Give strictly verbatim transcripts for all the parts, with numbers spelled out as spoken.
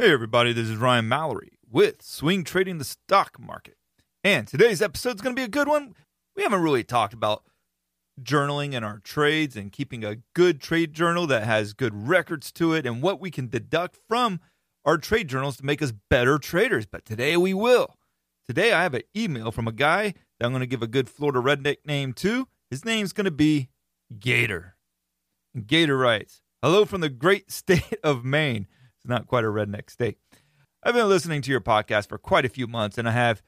Hey everybody, this is Ryan Mallory with Swing Trading the Stock Market. And today's episode is going to be a good one. We haven't really talked about journaling in our trades and keeping a good trade journal that has good records to it and what we can deduct from our trade journals to make us better traders. But today we will. Today I have an email from a guy that I'm going to give a good Florida redneck name to. His name's going to be Gator. Gator writes, "Hello from the great state of Maine." Not quite a redneck state. I've been listening to your podcast for quite a few months, and I have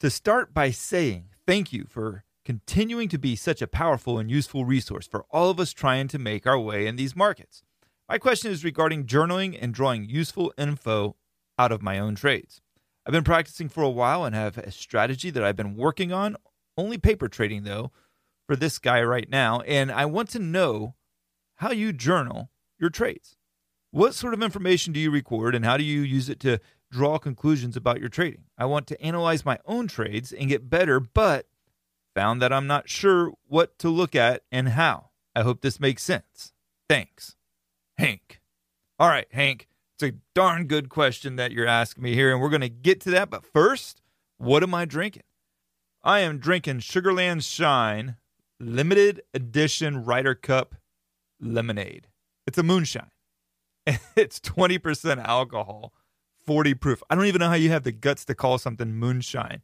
to start by saying thank you for continuing to be such a powerful and useful resource for all of us trying to make our way in these markets. My question is regarding journaling and drawing useful info out of my own trades. I've been practicing for a while and have a strategy that I've been working on, only paper trading though, for this guy right now, and I want to know how you journal your trades. What sort of information do you record, and how do you use it to draw conclusions about your trading? I want to analyze my own trades and get better, but found that I'm not sure what to look at and how. I hope this makes sense. Thanks. Hank. All right, Hank. It's a darn good question that you're asking me here, and we're going to get to that. But first, what am I drinking? I am drinking Sugarland Shine Limited Edition Ryder Cup Lemonade. It's a moonshine. It's twenty percent alcohol, forty proof. I don't even know how you have the guts to call something moonshine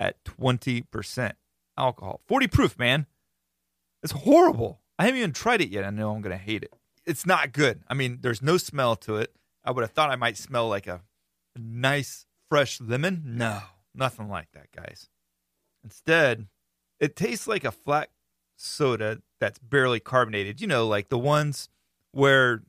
at twenty percent alcohol. forty proof, man. It's horrible. I haven't even tried it yet. I know I'm going to hate it. It's not good. I mean, there's no smell to it. I would have thought I might smell like a nice, fresh lemon. No, nothing like that, guys. Instead, it tastes like a flat soda that's barely carbonated. You know, like the ones where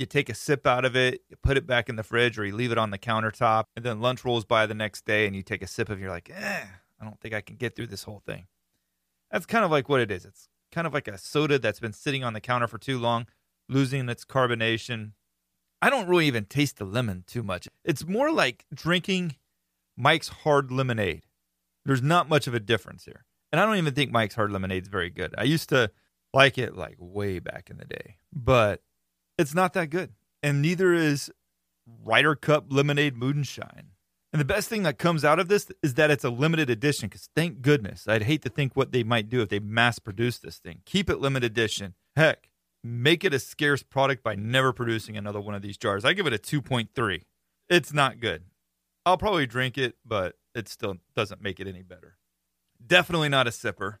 you take a sip out of it, you put it back in the fridge, or you leave it on the countertop, and then lunch rolls by the next day, and you take a sip of it, you're like, eh, I don't think I can get through this whole thing. That's kind of like what it is. It's kind of like a soda that's been sitting on the counter for too long, losing its carbonation. I don't really even taste the lemon too much. It's more like drinking Mike's Hard Lemonade. There's not much of a difference here. And I don't even think Mike's Hard Lemonade is very good. I used to like it like way back in the day, but it's not that good, and neither is Ryder Cup Lemonade Moonshine. And the best thing that comes out of this is that it's a limited edition, because thank goodness. I'd hate to think what they might do if they mass-produce this thing. Keep it limited edition. Heck, make it a scarce product by never producing another one of these jars. I give it a two point three. It's not good. I'll probably drink it, but it still doesn't make it any better. Definitely not a sipper,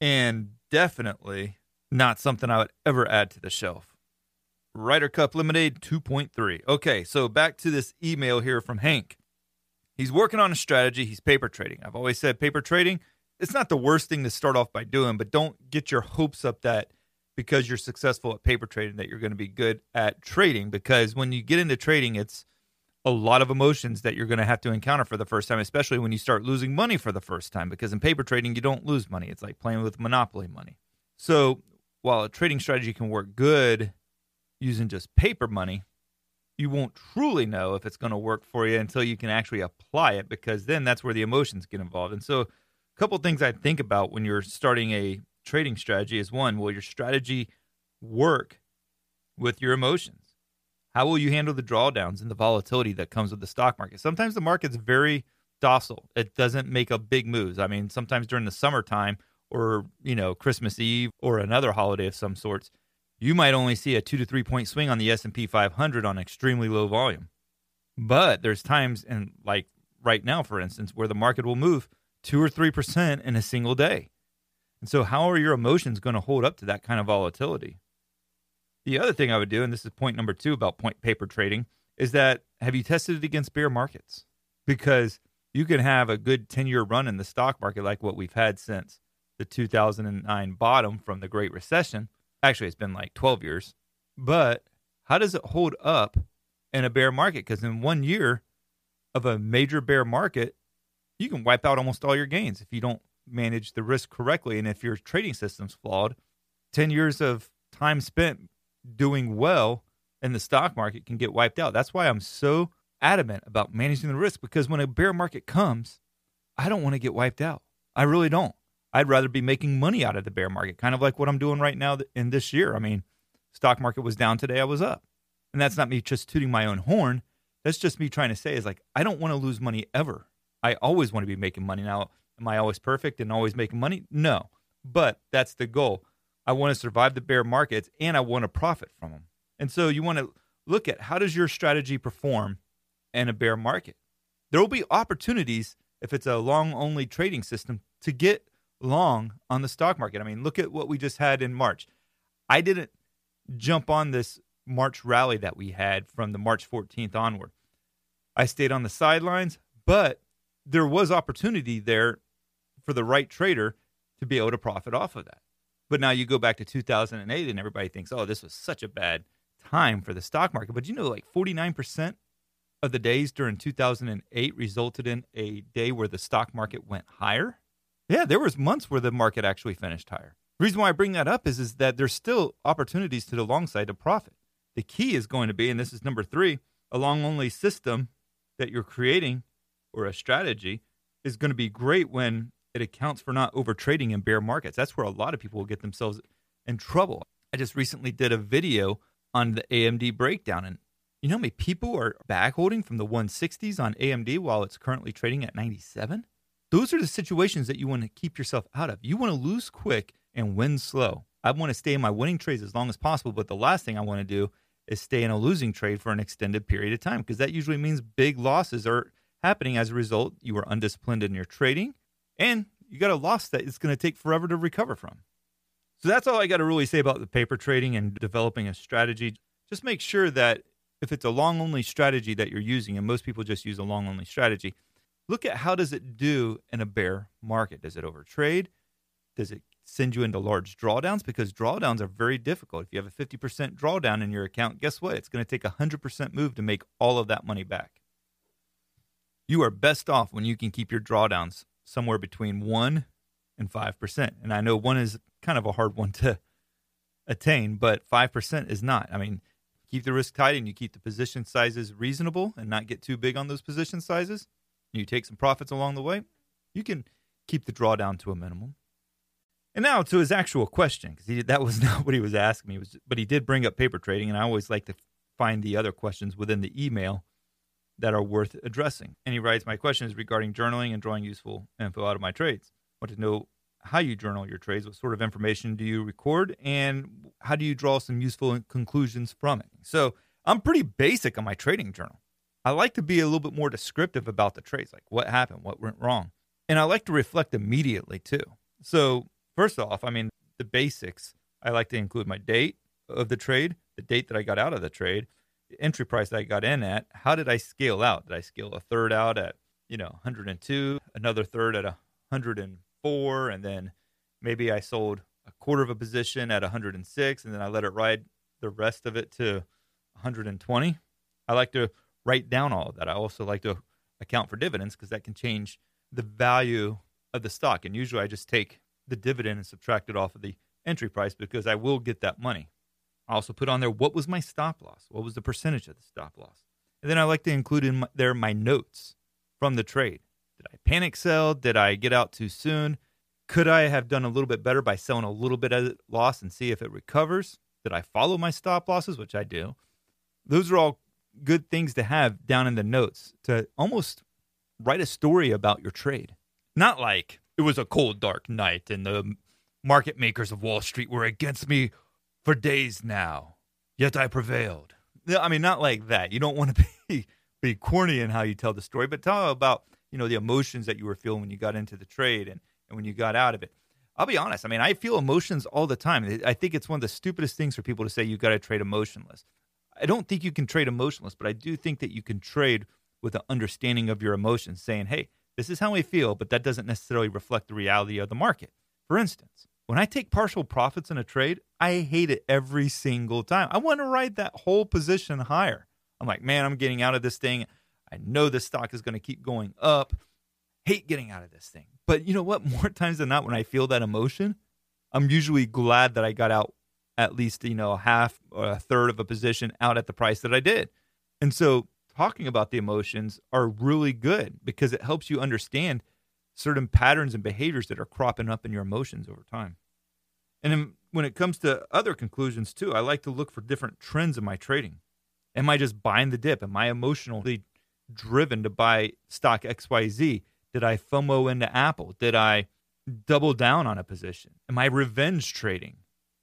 and definitely not something I would ever add to the shelf. Ryder Cup Lemonade two point three. Okay, so back to this email here from Hank. He's working on a strategy. He's paper trading. I've always said paper trading, it's not the worst thing to start off by doing, but don't get your hopes up that because you're successful at paper trading that you're going to be good at trading, because when you get into trading, it's a lot of emotions that you're going to have to encounter for the first time, especially when you start losing money for the first time, because in paper trading, you don't lose money. It's like playing with Monopoly money. So while a trading strategy can work good using just paper money, you won't truly know if it's going to work for you until you can actually apply it, because then that's where the emotions get involved. And so a couple things I think about when you're starting a trading strategy is, one, will your strategy work with your emotions? How will you handle the drawdowns and the volatility that comes with the stock market? Sometimes the market's very docile. It doesn't make a big moves. I mean, sometimes during the summertime or, you know, Christmas Eve or another holiday of some sorts, you might only see a two to three point swing on the S and P five hundred on extremely low volume. But there's times, and like right now, for instance, where the market will move two or three percent in a single day. And so how are your emotions going to hold up to that kind of volatility? The other thing I would do, and this is point number two about point paper trading, is that have you tested it against bear markets? Because you can have a good ten-year run in the stock market like what we've had since the two thousand nine bottom from the Great Recession. Actually, it's been like twelve years. But how does it hold up in a bear market? Because in one year of a major bear market, you can wipe out almost all your gains if you don't manage the risk correctly. And if your trading system's flawed, ten years of time spent doing well in the stock market can get wiped out. That's why I'm so adamant about managing the risk, because when a bear market comes, I don't want to get wiped out. I really don't. I'd rather be making money out of the bear market, kind of like what I'm doing right now in this year. I mean, stock market was down today, I was up. And that's not me just tooting my own horn. That's just me trying to say is like, I don't want to lose money ever. I always want to be making money. Now, am I always perfect and always making money? No, but that's the goal. I want to survive the bear markets and I want to profit from them. And so you want to look at how does your strategy perform in a bear market? There will be opportunities if it's a long only trading system to get long on the stock market. I mean, look at what we just had in March. I didn't jump on this March rally that we had from the March fourteenth onward. I stayed on the sidelines, but there was opportunity there for the right trader to be able to profit off of that. But now you go back to two thousand eight and everybody thinks, oh, this was such a bad time for the stock market. But you know, like forty-nine percent of the days during two thousand eight resulted in a day where the stock market went higher. Yeah, there was months where the market actually finished higher. The reason why I bring that up is, is that there's still opportunities to the long side to profit. The key is going to be, and this is number three, a long-only system that you're creating or a strategy is going to be great when it accounts for not overtrading in bear markets. That's where a lot of people will get themselves in trouble. I just recently did a video on the A M D breakdown, and you know how many people are backholding from the one sixties on A M D while it's currently trading at ninety-seven? Those are the situations that you want to keep yourself out of. You want to lose quick and win slow. I want to stay in my winning trades as long as possible, but the last thing I want to do is stay in a losing trade for an extended period of time, because that usually means big losses are happening. As a result, you are undisciplined in your trading, and you got a loss that it's going to take forever to recover from. So that's all I got to really say about the paper trading and developing a strategy. Just make sure that if it's a long-only strategy that you're using, and most people just use a long-only strategy, look at how does it do in a bear market. Does it overtrade? Does it send you into large drawdowns? Because drawdowns are very difficult. If you have a fifty percent drawdown in your account, guess what? It's going to take a one hundred percent move to make all of that money back. You are best off when you can keep your drawdowns somewhere between one and five percent. And I know one is kind of a hard one to attain, but five percent is not. I mean, keep the risk tight and you keep the position sizes reasonable and not get too big on those position sizes. You take some profits along the way, you can keep the drawdown to a minimum. And now to his actual question, because that was not what he was asking me, was, but he did bring up paper trading, and I always like to find the other questions within the email that are worth addressing. And he writes, my question is regarding journaling and drawing useful info out of my trades. I want to know how you journal your trades, what sort of information do you record, and how do you draw some useful conclusions from it? So I'm pretty basic on my trading journal. I like to be a little bit more descriptive about the trades, like what happened, what went wrong. And I like to reflect immediately too. So first off, I mean, the basics, I like to include my date of the trade, the date that I got out of the trade, the entry price that I got in at, how did I scale out? Did I scale a third out at, you know, one hundred two, another third at one hundred four, and then maybe I sold a quarter of a position at one hundred six, and then I let it ride the rest of it to one hundred twenty. I like to write down all of that. I also like to account for dividends because that can change the value of the stock. And usually I just take the dividend and subtract it off of the entry price because I will get that money. I also put on there, what was my stop loss? What was the percentage of the stop loss? And then I like to include in my, there my notes from the trade. Did I panic sell? Did I get out too soon? Could I have done a little bit better by selling a little bit at loss and see if it recovers? Did I follow my stop losses, which I do? Those are all good things to have down in the notes to almost write a story about your trade. Not like it was a cold, dark night and the market makers of Wall Street were against me for days now, yet I prevailed. I mean, not like that. You don't want to be, be corny in how you tell the story, but tell about, you know, the emotions that you were feeling when you got into the trade and, and when you got out of it. I'll be honest. I mean, I feel emotions all the time. I think it's one of the stupidest things for people to say you got to trade emotionless. I don't think you can trade emotionless, but I do think that you can trade with an understanding of your emotions, saying, hey, this is how I feel, but that doesn't necessarily reflect the reality of the market. For instance, when I take partial profits in a trade, I hate it every single time. I want to ride that whole position higher. I'm like, man, I'm getting out of this thing. I know this stock is going to keep going up. Hate getting out of this thing. But you know what? More times than not, when I feel that emotion, I'm usually glad that I got out at least, you know, half or a third of a position out at the price that I did. And so talking about the emotions are really good because it helps you understand certain patterns and behaviors that are cropping up in your emotions over time. And then when it comes to other conclusions too, I like to look for different trends in my trading. Am I just buying the dip? Am I emotionally driven to buy stock X Y Z? Did I FOMO into Apple? Did I double down on a position? Am I revenge trading?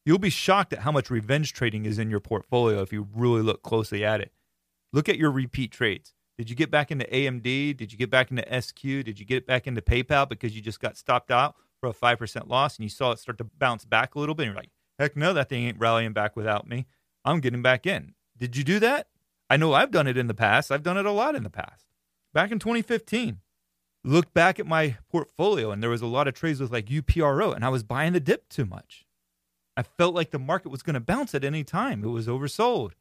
You'll be shocked at how much revenge trading is in your portfolio if you really look closely at it. Look at your repeat trades. Did you get back into A M D? Did you get back into S Q? Did you get back into PayPal because you just got stopped out for a five percent loss and you saw it start to bounce back a little bit? And you're like, heck no, that thing ain't rallying back without me. I'm getting back in. Did you do that? I know I've done it in the past. I've done it a lot in the past. Back in twenty fifteen, looked back at my portfolio and there was a lot of trades with like U P R O and I was buying the dip too much. I felt like the market was going to bounce at any time. It was oversold.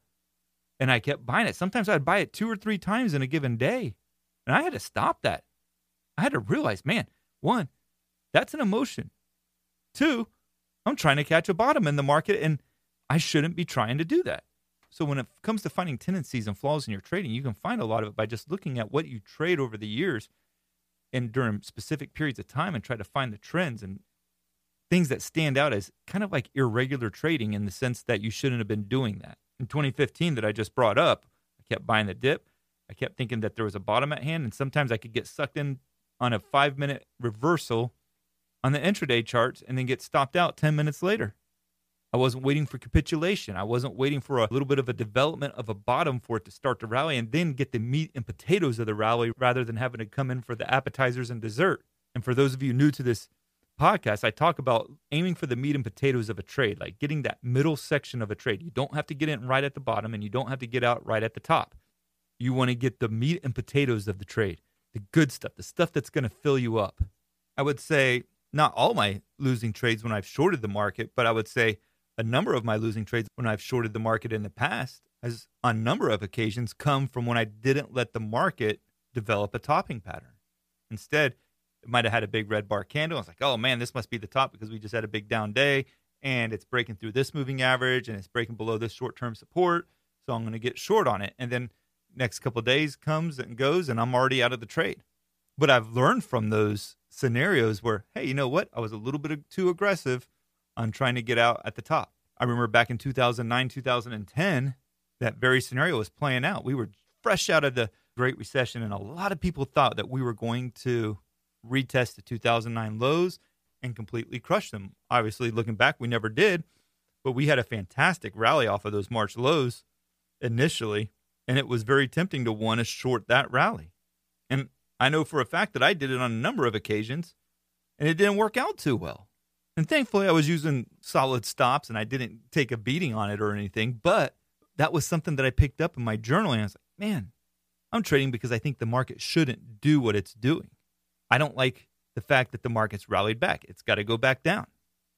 And I kept buying it. Sometimes I'd buy it two or three times in a given day. And I had to stop that. I had to realize, man, one, that's an emotion. Two, I'm trying to catch a bottom in the market, and I shouldn't be trying to do that. So when it comes to finding tendencies and flaws in your trading, you can find a lot of it by just looking at what you trade over the years and during specific periods of time and try to find the trends and things that stand out as kind of like irregular trading in the sense that you shouldn't have been doing that. In twenty fifteen that I just brought up, I kept buying the dip. I kept thinking that there was a bottom at hand, and sometimes I could get sucked in on a five-minute reversal on the intraday charts and then get stopped out ten minutes later. I wasn't waiting for capitulation. I wasn't waiting for a little bit of a development of a bottom for it to start to rally and then get the meat and potatoes of the rally rather than having to come in for the appetizers and dessert. And for those of you new to this podcast, I talk about aiming for the meat and potatoes of a trade, like getting that middle section of a trade. You don't have to get in right at the bottom and you don't have to get out right at the top. You want to get the meat and potatoes of the trade, the good stuff, the stuff that's going to fill you up. I would say not all my losing trades when I've shorted the market, but I would say a number of my losing trades when I've shorted the market in the past has on a number of occasions come from when I didn't let the market develop a topping pattern. Instead, it might have had a big red bar candle. I was like, oh, man, this must be the top because we just had a big down day, and it's breaking through this moving average, and it's breaking below this short-term support, so I'm going to get short on it. And then next couple of days comes and goes, and I'm already out of the trade. But I've learned from those scenarios where, hey, you know what? I was a little bit too aggressive on trying to get out at the top. I remember back in two thousand nine, two thousand ten, that very scenario was playing out. We were fresh out of the Great Recession, and a lot of people thought that we were going to retest the two thousand nine lows and completely crush them. Obviously, looking back, we never did, but we had a fantastic rally off of those March lows initially, and it was very tempting to want to short that rally. And I know for a fact that I did it on a number of occasions, and it didn't work out too well. And thankfully, I was using solid stops, and I didn't take a beating on it or anything, but that was something that I picked up in my journal, and I was like, man, I'm trading because I think the market shouldn't do what it's doing. I don't like the fact that the market's rallied back. It's got to go back down.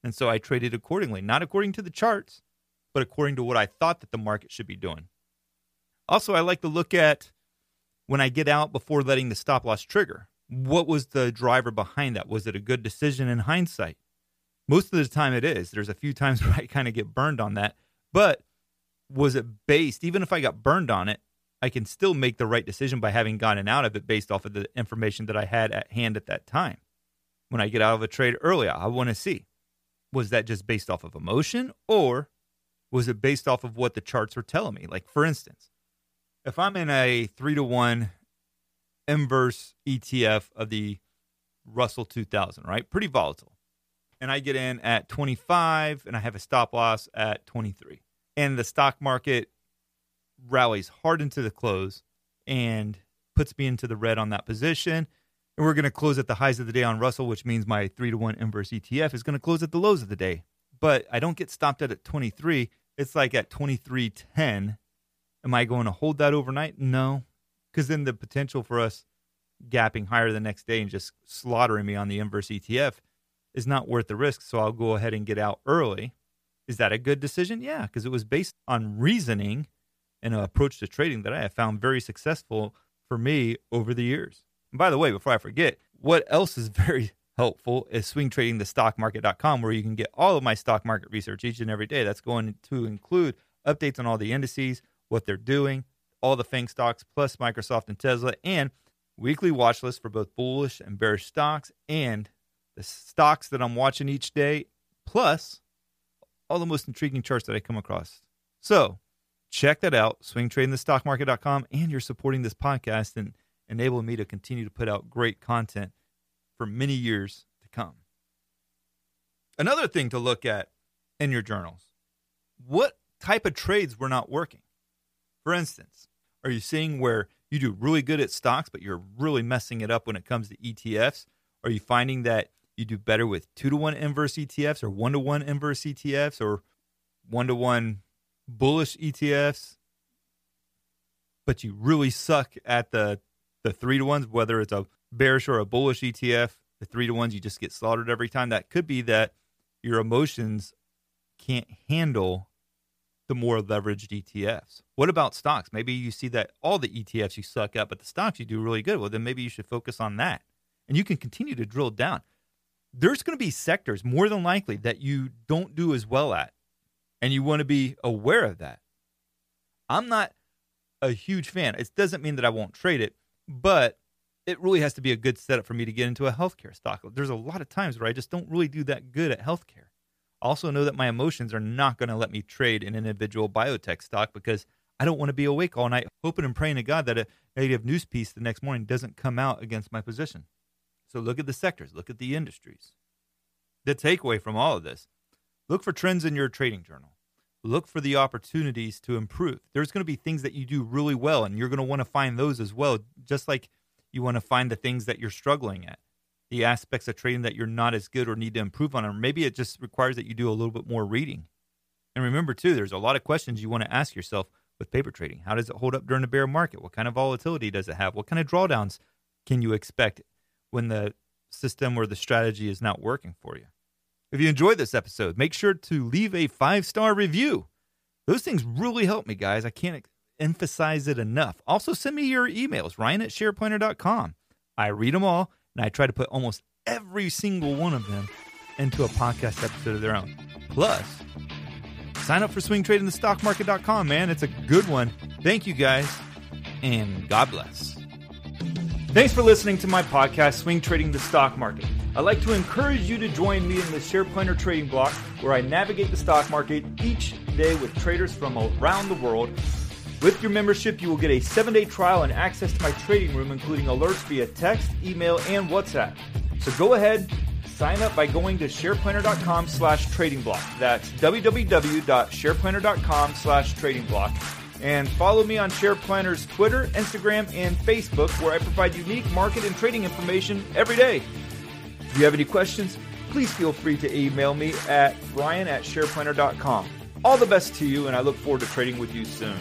And so I traded accordingly, not according to the charts, but according to what I thought that the market should be doing. Also, I like to look at when I get out before letting the stop loss trigger. What was the driver behind that? Was it a good decision in hindsight? Most of the time it is. There's a few times where I kind of get burned on that. But was it based, even if I got burned on it, I can still make the right decision by having gotten out of it based off of the information that I had at hand at that time. When I get out of a trade early, I want to see, was that just based off of emotion, or was it based off of what the charts were telling me? Like, for instance, if I'm in a three to one inverse E T F of the Russell two thousand, right? Pretty volatile. And I get in at twenty-five and I have a stop loss at twenty-three. And the stock market rallies hard into the close and puts me into the red on that position. And we're going to close at the highs of the day on Russell, which means my three to one inverse E T F is going to close at the lows of the day. But I don't get stopped at at twenty-three. It's like at twenty-three ten. Am I going to hold that overnight? No, because then the potential for us gapping higher the next day and just slaughtering me on the inverse E T F is not worth the risk. So I'll go ahead and get out early. Is that a good decision? Yeah, because it was based on reasoning and an approach to trading that I have found very successful for me over the years. And by the way, before I forget, what else is very helpful is swing trading the stock market dot com, where you can get all of my stock market research each and every day. That's going to include updates on all the indices, what they're doing, all the FANG stocks, plus Microsoft and Tesla, and weekly watch lists for both bullish and bearish stocks, and the stocks that I'm watching each day, plus all the most intriguing charts that I come across. So check that out, swing trading the stock market dot com, and you're supporting this podcast and enabling me to continue to put out great content for many years to come. Another thing to look at in your journals, what type of trades were not working? For instance, are you seeing where you do really good at stocks, but you're really messing it up when it comes to E T Fs? Are you finding that you do better with two to one inverse E T Fs or one to one inverse E T Fs or one to one bullish E T Fs, but you really suck at the the three to ones, whether it's a bearish or a bullish E T F? The three to ones, you just get slaughtered every time. That could be that your emotions can't handle the more leveraged E T Fs. What about stocks? Maybe you see that all the E T Fs you suck at, but the stocks you do really good. Well, then maybe you should focus on that. And you can continue to drill down. There's going to be sectors, more than likely, that you don't do as well at, and you want to be aware of that. I'm not a huge fan. It doesn't mean that I won't trade it, but it really has to be a good setup for me to get into a healthcare stock. There's a lot of times where I just don't really do that good at healthcare. I also know that my emotions are not going to let me trade an individual biotech stock because I don't want to be awake all night hoping and praying to God that a negative news piece the next morning doesn't come out against my position. So look at the sectors, look at the industries. The takeaway from all of this, look for trends in your trading journal. Look for the opportunities to improve. There's going to be things that you do really well, and you're going to want to find those as well, just like you want to find the things that you're struggling at, the aspects of trading that you're not as good or need to improve on, or maybe it just requires that you do a little bit more reading. And remember, too, there's a lot of questions you want to ask yourself with paper trading. How does it hold up during a bear market? What kind of volatility does it have? What kind of drawdowns can you expect when the system or the strategy is not working for you? If you enjoyed this episode, make sure to leave a five-star review. Those things really help me, guys. I can't emphasize it enough. Also, send me your emails, ryan at share planner dot com. I read them all, and I try to put almost every single one of them into a podcast episode of their own. Plus, sign up for swing trading the stock market dot com, man. It's a good one. Thank you, guys, and God bless. Thanks for listening to my podcast, Swing Trading the Stock Market. I'd like to encourage you to join me in the SharePlanner trading block, where I navigate the stock market each day with traders from around the world. With your membership, you will get a seven-day trial and access to my trading room, including alerts via text, email, and WhatsApp. So go ahead, sign up by going to share planner dot com slash trading block. That's w w w dot share planner dot com slash trading block. And follow me on SharePlanner's Twitter, Instagram, and Facebook, where I provide unique market and trading information every day. If you have any questions, please feel free to email me at ryan at share planner dot com. All the best to you, and I look forward to trading with you soon.